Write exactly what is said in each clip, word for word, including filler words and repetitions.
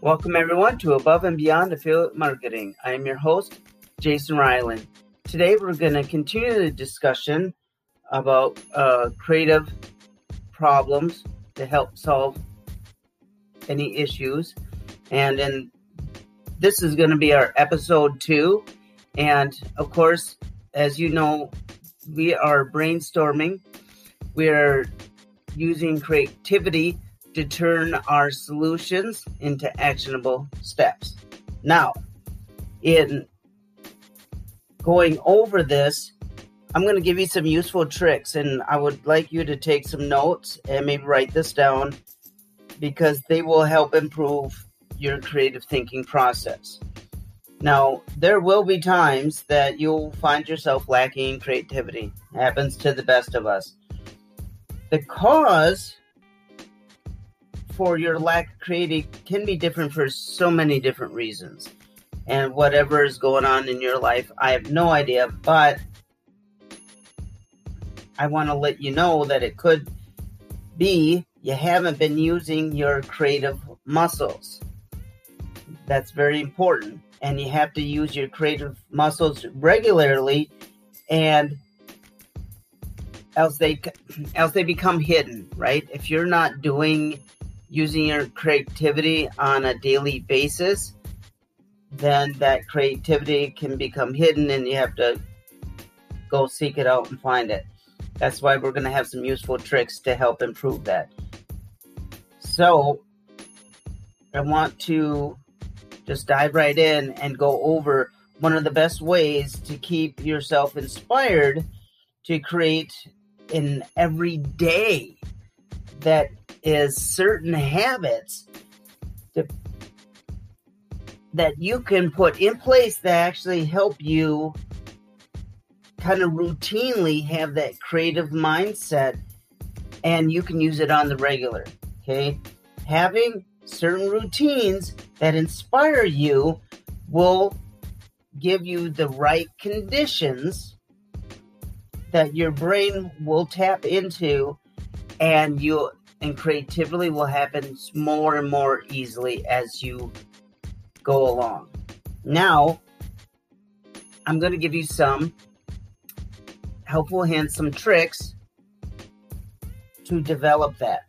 Welcome everyone to Above and Beyond Affiliate Marketing. I am your host, Jason Ryland. Today we're going to continue the discussion about uh, creative problems to help solve any issues. And in, this is going to be our episode two. And of course, as you know, we are brainstorming. We are using creativity to turn our solutions into actionable steps. Now, in going over this, I'm going to give you some useful tricks, and I would like you to take some notes and maybe write this down, because they will help improve your creative thinking process. Now, there will be times that you'll find yourself lacking in creativity. It happens to the best of us. The cause for your lack of creativity can be different for so many different reasons. And whatever is going on in your life, I have no idea, but I want to let you know that it could be you haven't been using your creative muscles. That's very important. And you have to use your creative muscles regularly, and else they else they become hidden, right? If you're not doing using your creativity on a daily basis, then that creativity can become hidden, and you have to go seek it out and find it. That's why we're going to have some useful tricks to help improve that. So I want to just dive right in and go over one of the best ways to keep yourself inspired to create in every day. That is certain habits to, that you can put in place that actually help you kind of routinely have that creative mindset, and you can use it on the regular. Okay, having certain routines that inspire you will give you the right conditions that your brain will tap into, and you and creativity will happen more and more easily as you go along. Now, I'm going to give you some helpful hints, some tricks to develop that,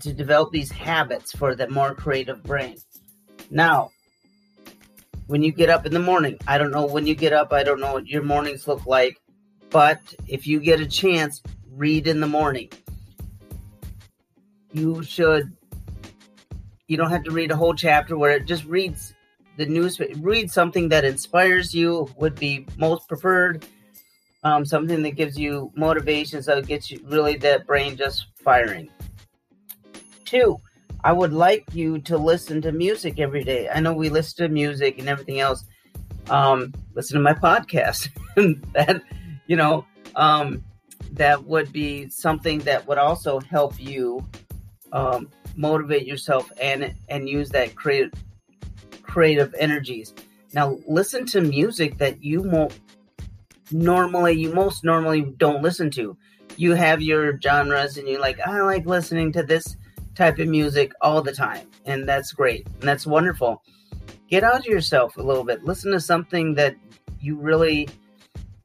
to develop these habits for the more creative brain. Now, when you get up in the morning, I don't know when you get up, I don't know what your mornings look like, but if you get a chance, read in the morning. You should, you don't have to read a whole chapter where it just reads the news, read something that inspires you would be most preferred, um, something that gives you motivation, so it gets you really that brain just firing. Two, I would like you to listen to music every day. I know we listen to music and everything else. Um, listen to my podcast. That, you know, um, that would be something that would also help you um, motivate yourself and and use that creative creative energies. Now, listen to music that you mo- normally you most normally don't listen to. You have your genres, and you're like, I like listening to this type of music all the time, and that's great, and that's wonderful. Get out of yourself a little bit. Listen to something that you really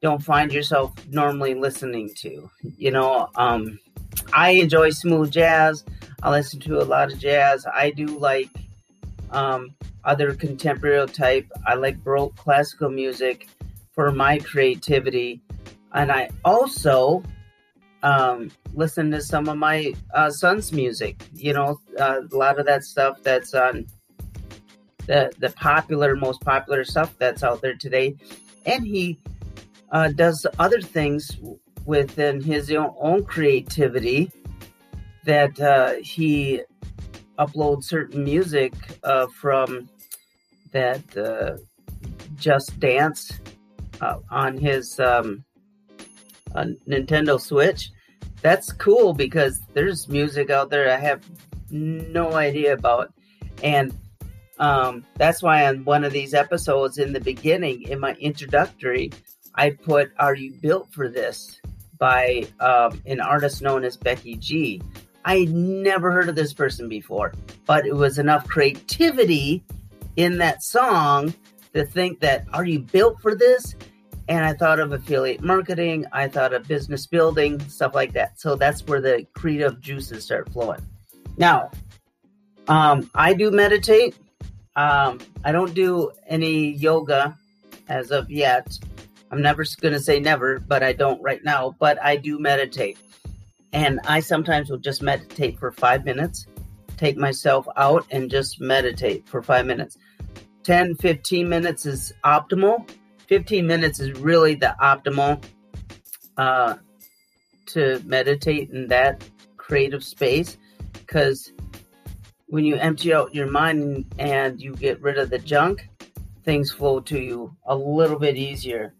don't find yourself normally listening to. You know, um, I enjoy smooth jazz. I listen to a lot of jazz. I do like um, other contemporary type. I like Baroque classical music for my creativity, and I also Um, listen to some of my uh, son's music. You know, uh, a lot of that stuff that's on the the popular, most popular stuff that's out there today. And he uh, does other things within his own creativity that uh, he uploads certain music uh, from that uh, Just Dance uh, on his Um, a Nintendo Switch. That's cool, because there's music out there I have no idea about, and um, that's why on one of these episodes in the beginning, in my introductory, I put "Are You Built for This?" by um, an artist known as Becky G. I had never heard of this person before, but it was enough creativity in that song to think that, are you built for this? And I thought of affiliate marketing. I thought of business building, stuff like that. So that's where the creative juices start flowing. Now, um, I do meditate. Um, I don't do any yoga as of yet. I'm never going to say never, but I don't right now. But I do meditate. And I sometimes will just meditate for five minutes, take myself out and just meditate for five minutes. ten, fifteen minutes is optimal. fifteen minutes is really the optimal uh, to meditate in that creative space. Because when you empty out your mind and you get rid of the junk, things flow to you a little bit easier.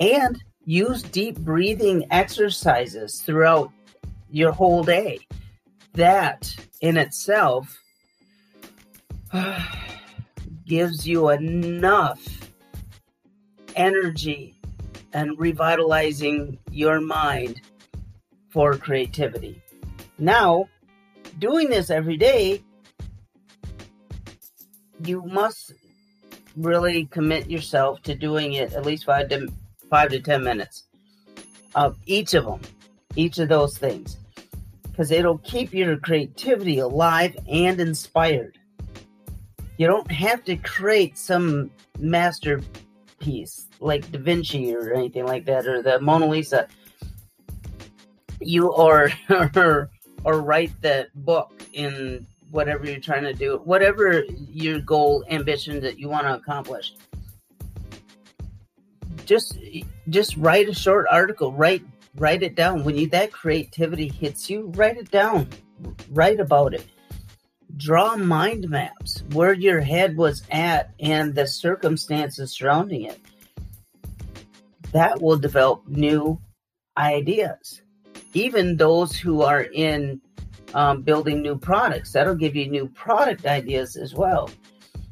And use deep breathing exercises throughout your whole day. That in itself uh, gives you enough energy and revitalizing your mind for creativity. Now, doing this every day, you must really commit yourself to doing it at least five to, five to ten minutes of each of them, each of those things. Because it'll keep your creativity alive and inspired. You don't have to create some masterpiece like Da Vinci or anything like that, or the Mona Lisa. You or or, or write the book in whatever you're trying to do, whatever your goal, ambition that you want to accomplish. Just just write a short article. Write. Write it down. When you, that creativity hits you, write it down. Write about it. Draw mind maps where your head was at and the circumstances surrounding it. That will develop new ideas. Even those who are in um, building new products, that'll give you new product ideas as well.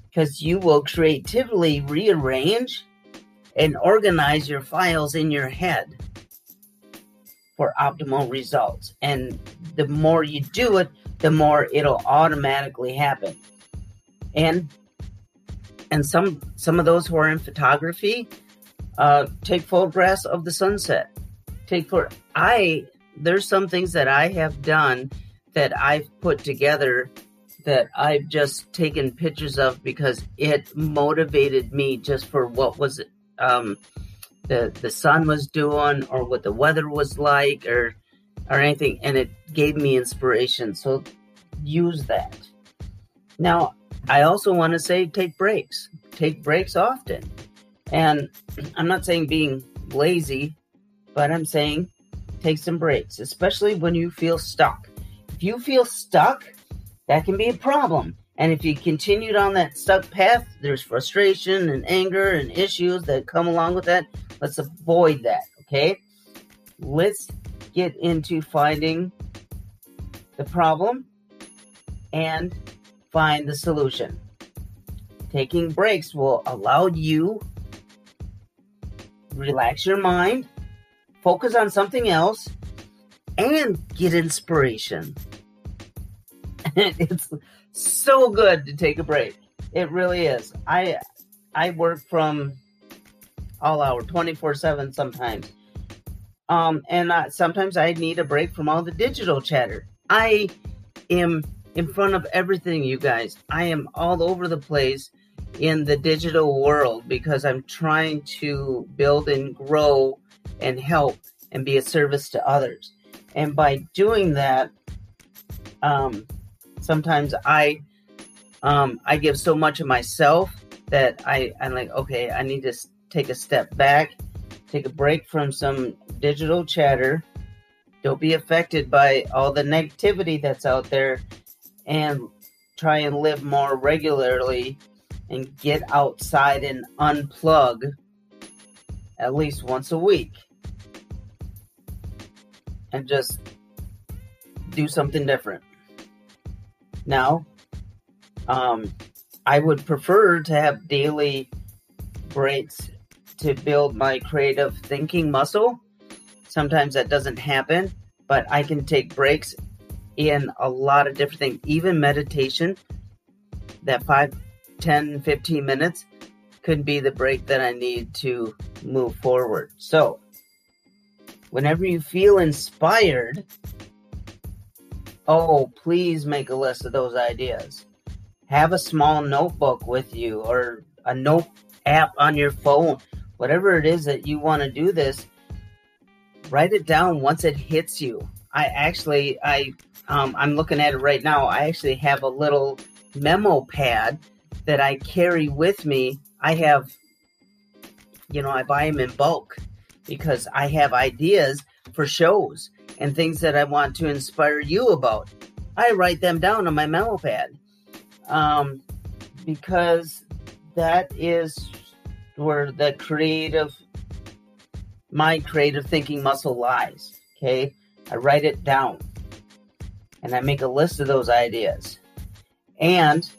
Because you will creatively rearrange and organize your files in your head for optimal results. And the more you do it, the more it'll automatically happen. And and some some of those who are in photography, uh, take photographs of the sunset. Take for I there's some things that I have done that I've put together that I've just taken pictures of because it motivated me just for what was it. Um, the the sun was doing, or what the weather was like, or or anything, and it gave me inspiration. So use that. Now, I also want to say take breaks. Take breaks often. And I'm not saying being lazy, but I'm saying take some breaks, especially when you feel stuck. If you feel stuck, that can be a problem. And if you continue down that stuck path, there's frustration and anger and issues that come along with that. Let's avoid that, okay? Let's get into finding the problem and find the solution. Taking breaks will allow you to relax your mind, focus on something else, and get inspiration. It's so good to take a break. It really is. I I work from all hour, twenty-four seven sometimes. Um, and I, sometimes I need a break from all the digital chatter. I am in front of everything, you guys. I am all over the place in the digital world because I'm trying to build and grow and help and be a service to others. And by doing that, um, sometimes I um, I give so much of myself that I, I'm like, okay, I need to take a step back, take a break from some digital chatter. Don't be affected by all the negativity that's out there and try and live more regularly and get outside and unplug at least once a week. And just do something different. Now, um, I would prefer to have daily breaks to build my creative thinking muscle. Sometimes that doesn't happen, but I can take breaks in a lot of different things, even meditation. That five, ten, fifteen minutes could be the break that I need to move forward. So whenever you feel inspired, oh, please make a list of those ideas. Have a small notebook with you or a note app on your phone. Whatever it is that you want to do this, write it down once it hits you. I actually, I, um, I'm looking at it right now. I actually have a little memo pad that I carry with me. I have, you know, I buy them in bulk because I have ideas for shows and things that I want to inspire you about. I write them down on my memo pad um, because that is where the creative, my creative thinking muscle lies. Okay. I write it down and I make a list of those ideas and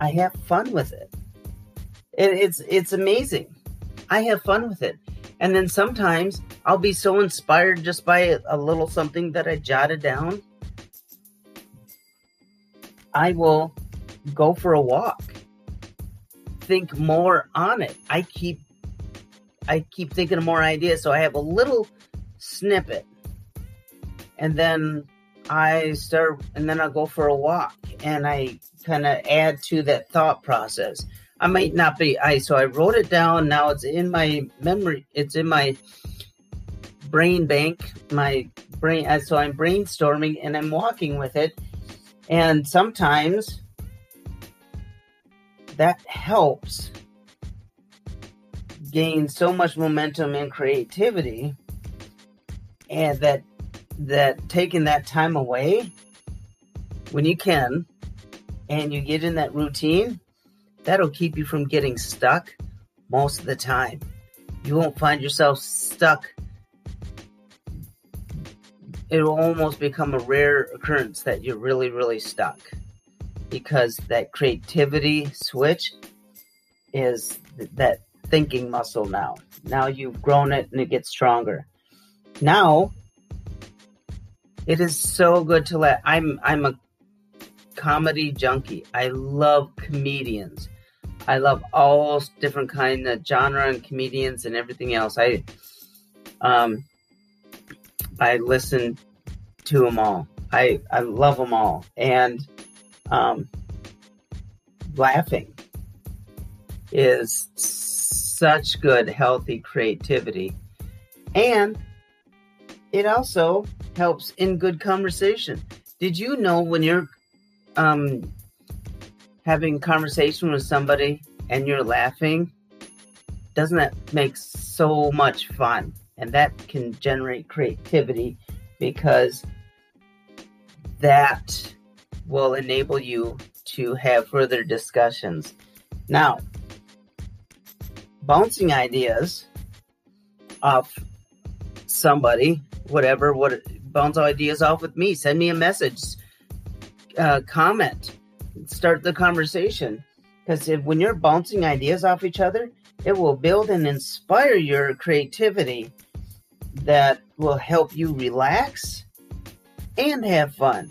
I have fun with it. it. It's it's amazing. I have fun with it. And then sometimes I'll be so inspired just by a little something that I jotted down. I will go for a walk. Think more on it. I keep I keep thinking of more ideas. So I have a little snippet. And then I start, and then I'll go for a walk and I kind of add to that thought process. I might not be, I, so I wrote it down. Now it's in my memory. It's in my brain bank, my brain. So I'm brainstorming and I'm walking with it. And sometimes that helps gain so much momentum and creativity, and that that taking that time away when you can and you get in that routine, that'll keep you from getting stuck most of the time. You won't find yourself stuck. It'll almost become a rare occurrence that you're really, really stuck because that creativity switch is th- that thinking muscle now. Now you've grown it and it gets stronger. Now, it is so good to let, I'm I'm a comedy junkie. I love comedians. I love all different kinds of genre and comedians and everything else. I um I listen to them all. I, I love them all. And um, laughing is such good, healthy creativity. And it also helps in good conversation. Did you know when you're um, having conversation with somebody and you're laughing, doesn't that make so much fun? And that can generate creativity because that will enable you to have further discussions. Now, bouncing ideas off somebody, whatever, what bounce ideas off with me. Send me a message, uh, comment, start the conversation. Because when you're bouncing ideas off each other, it will build and inspire your creativity that will help you relax and have fun.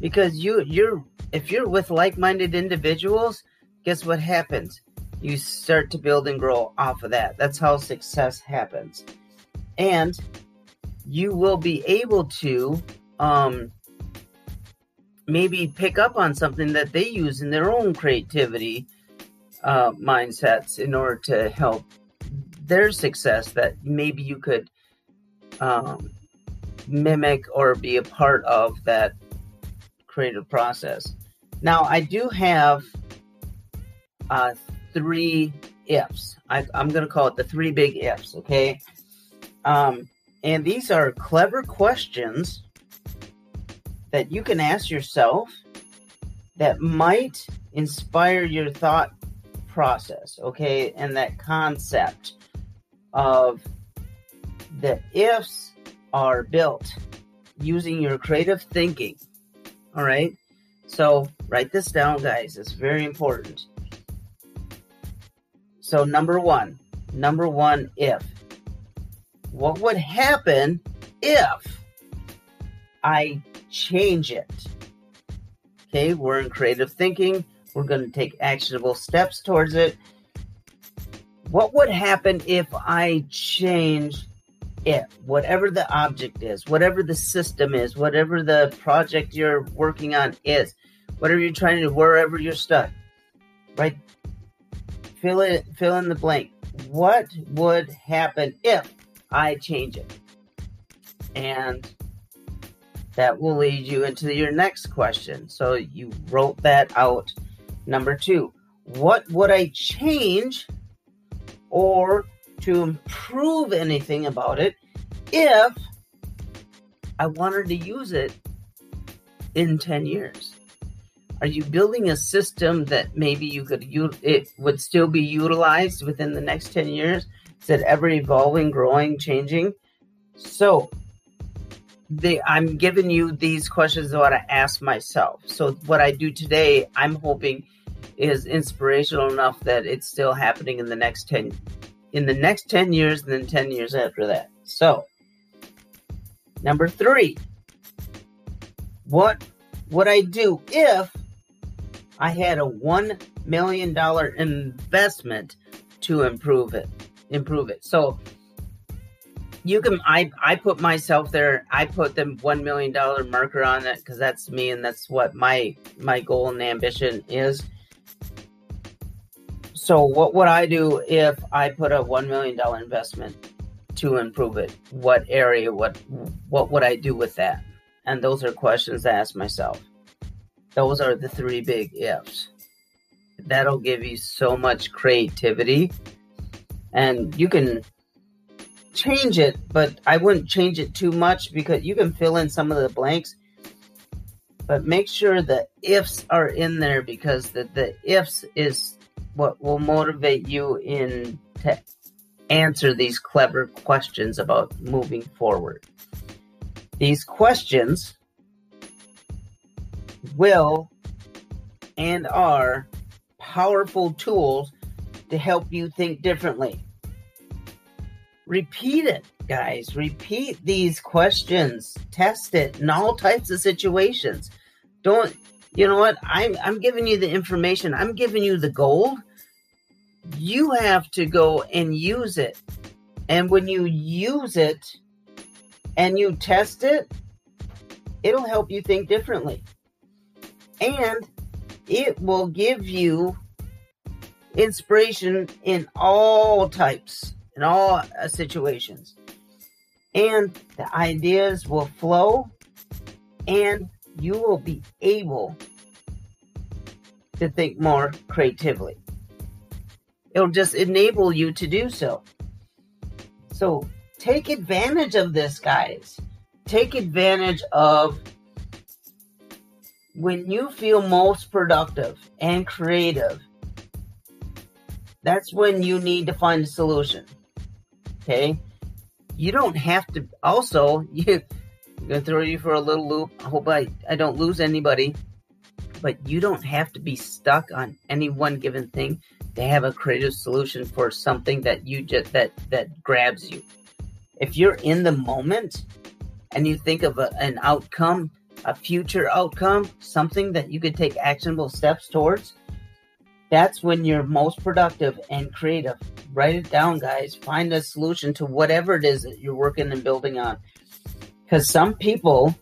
Because you, you're if you're with like-minded individuals, guess what happens? You start to build and grow off of that. That's how success happens. And you will be able to um, maybe pick up on something that they use in their own creativity uh, mindsets in order to help their success that maybe you could um, mimic or be a part of that creative process. Now, I do have uh, three ifs. I, I'm going to call it the three big ifs, okay? Um, and these are clever questions that you can ask yourself that might inspire your thought process, okay? And that concept of the ifs are built using your creative thinking, all right? So write this down, guys. It's very important. So number one, number one if. What would happen if I change it. Okay, we're in creative thinking. We're going to take actionable steps towards it. What would happen if I change it? Whatever the object is, whatever the system is, whatever the project you're working on is, whatever you're trying to do, wherever you're stuck, right? Fill it, fill in the blank. What would happen if I change it? And that will lead you into your next question. So you wrote that out. Number two, what would I change or to improve anything about it if I wanted to use it in ten years? Are you building a system that maybe you could use, it would still be utilized within the next ten years? Is it ever evolving, growing, changing? So the, I'm giving you these questions that I want to ask myself. So what I do today, I'm hoping is inspirational enough that it's still happening in the next ten, in the next ten years, and then ten years after that. So number three, what would I do if I had a one million dollars investment to improve it, improve it. So you can, I, I put myself there. I put the one million dollars marker on it because that's me. And that's what my, my goal and ambition is. So what would I do if I put a one million dollars investment to improve it? What area, what, what would I do with that? And those are questions I ask myself. Those are the three big ifs. That'll give you so much creativity. And you can change it, but I wouldn't change it too much because you can fill in some of the blanks. But make sure the ifs are in there because the, the ifs is what will motivate you in to answer these clever questions about moving forward. These questions will and are powerful tools to help you think differently. Repeat it, guys. Repeat these questions. Test it in all types of situations. Don't, you know what? I'm, I'm giving you the information. I'm giving you the gold. You have to go and use it. And when you use it and you test it, it'll help you think differently. And it will give you inspiration in all types, in all uh, situations. And the ideas will flow and you will be able to think more creatively. It'll just enable you to do so. So take advantage of this, guys. Take advantage of when you feel most productive and creative, that's when you need to find a solution. Okay? You don't have to, also, you, I'm going to throw you for a little loop. I hope I, I don't lose anybody. But you don't have to be stuck on any one given thing to have a creative solution for something that you just, that, that grabs you. If you're in the moment and you think of a, an outcome, a future outcome, something that you could take actionable steps towards, that's when you're most productive and creative. Write it down, guys. Find a solution to whatever it is that you're working and building on. Because some people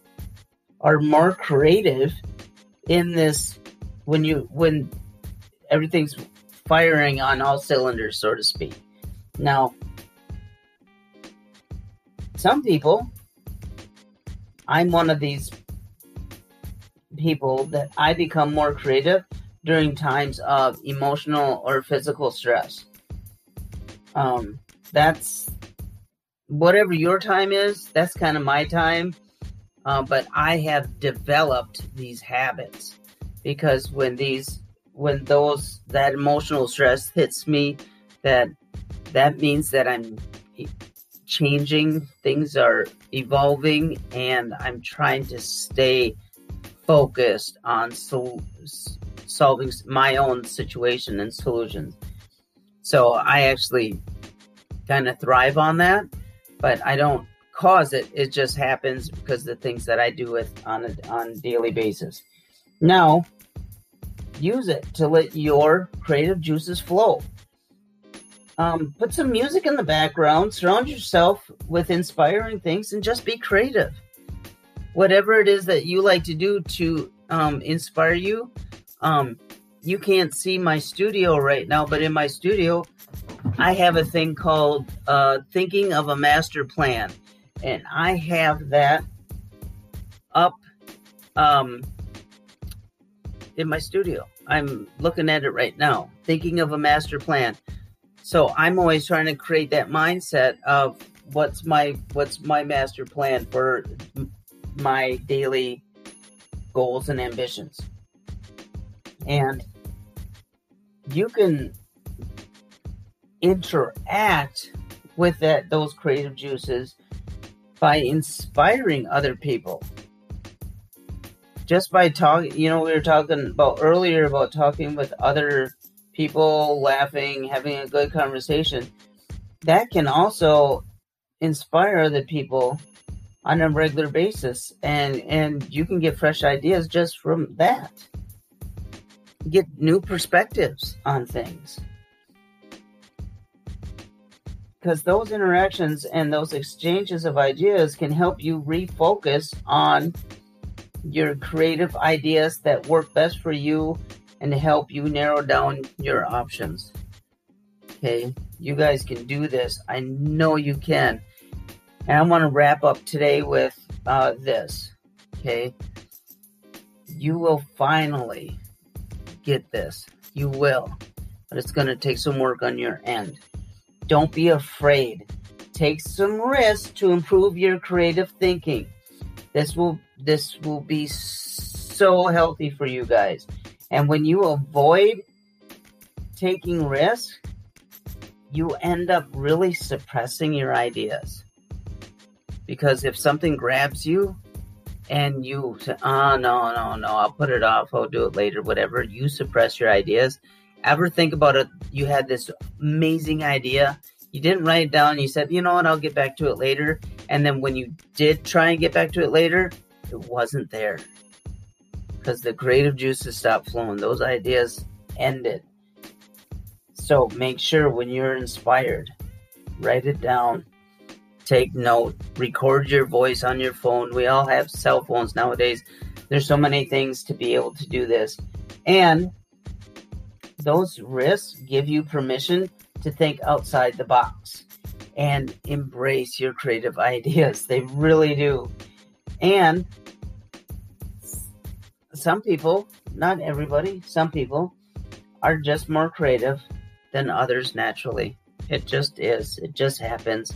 are more creative in this when you when everything's firing on all cylinders, so to speak. Now, some people, I'm one of these people that I become more creative during times of emotional or physical stress. Um, that's whatever your time is. That's kind of my time. Uh, but I have developed these habits because when these, when those, that emotional stress hits me, that, that means that I'm changing, things are evolving, and I'm trying to stay focused on sol- solving my own situation and solutions. So I actually kind of thrive on that, but I don't cause it. It just happens because of the things that I do with on a, on a daily basis. Now, use it to let your creative juices flow. Um, put some music in the background. Surround yourself with inspiring things and just be creative. Whatever it is that you like to do to um, inspire you. Um, you can't see my studio right now, but in my studio, I have a thing called uh, Thinking of a Master Plan. And I have that up um, in my studio. I'm looking at it right now, Thinking of a Master Plan. So I'm always trying to create that mindset of what's my what's my master plan for my daily goals and ambitions. And you can interact with that those creative juices by inspiring other people. Just by talking, you know, we were talking about earlier about talking with other people, laughing, having a good conversation. That can also inspire other people on a regular basis. And, and you can get fresh ideas just from that. Get new perspectives on things. Because those interactions and those exchanges of ideas can help you refocus on your creative ideas that work best for you and to help you narrow down your options. Okay, you guys can do this. I know you can. And I want to wrap up today with uh, this. Okay, you will finally get this. You will. But it's going to take some work on your end. Don't be afraid. Take some risks to improve your creative thinking. This will this will be so healthy for you guys. And when you avoid taking risks, you end up really suppressing your ideas. Because if something grabs you, and you say, oh, no, no, no, I'll put it off, I'll do it later, whatever. You suppress your ideas. Ever think about it, you had this amazing idea, you didn't write it down, you said, you know what, I'll get back to it later. And then when you did try and get back to it later, it wasn't there. Because the creative juices stopped flowing. Those ideas ended. So make sure when you're inspired, write it down. Take note, record your voice on your phone. We all have cell phones nowadays. There's so many things to be able to do this. And those risks give you permission to think outside the box and embrace your creative ideas. They really do. And some people, not everybody, some people are just more creative than others naturally. It just is. It just happens.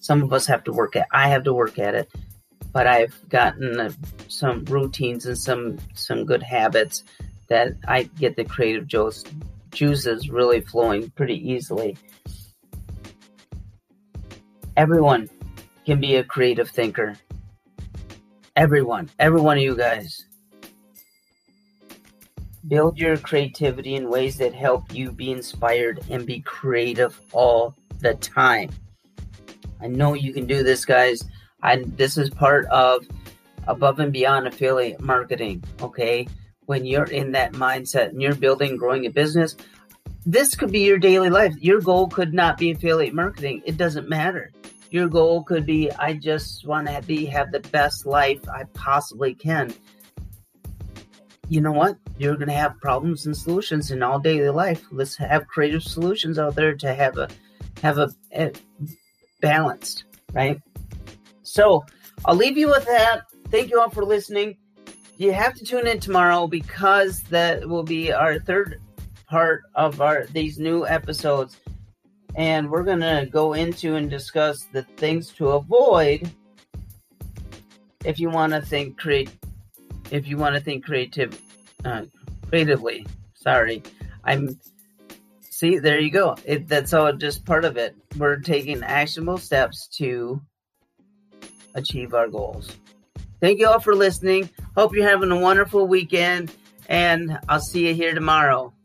Some of us have to work at, I have to work at it, but I've gotten uh, some routines and some, some good habits that I get the creative juice, juices really flowing pretty easily. Everyone can be a creative thinker. Everyone, every one of you guys. Build your creativity in ways that help you be inspired and be creative all the time. I know you can do this, guys. I, this is part of Above and Beyond Affiliate Marketing, okay? When you're in that mindset and you're building, growing a business, this could be your daily life. Your goal could not be affiliate marketing. It doesn't matter. Your goal could be, I just want to be have the best life I possibly can. You know what? You're going to have problems and solutions in all daily life. Let's have creative solutions out there to have a have a... a balanced, right? So I'll leave you with that. Thank you all for listening. You have to tune in tomorrow because that will be our third part of our these new episodes. And we're going to go into and discuss the things to avoid if you want to think create if you want to think creative uh, creatively. Sorry. I'm See, there you go. It, that's all just part of it. We're taking actionable steps to achieve our goals. Thank you all for listening. Hope you're having a wonderful weekend, and I'll see you here tomorrow.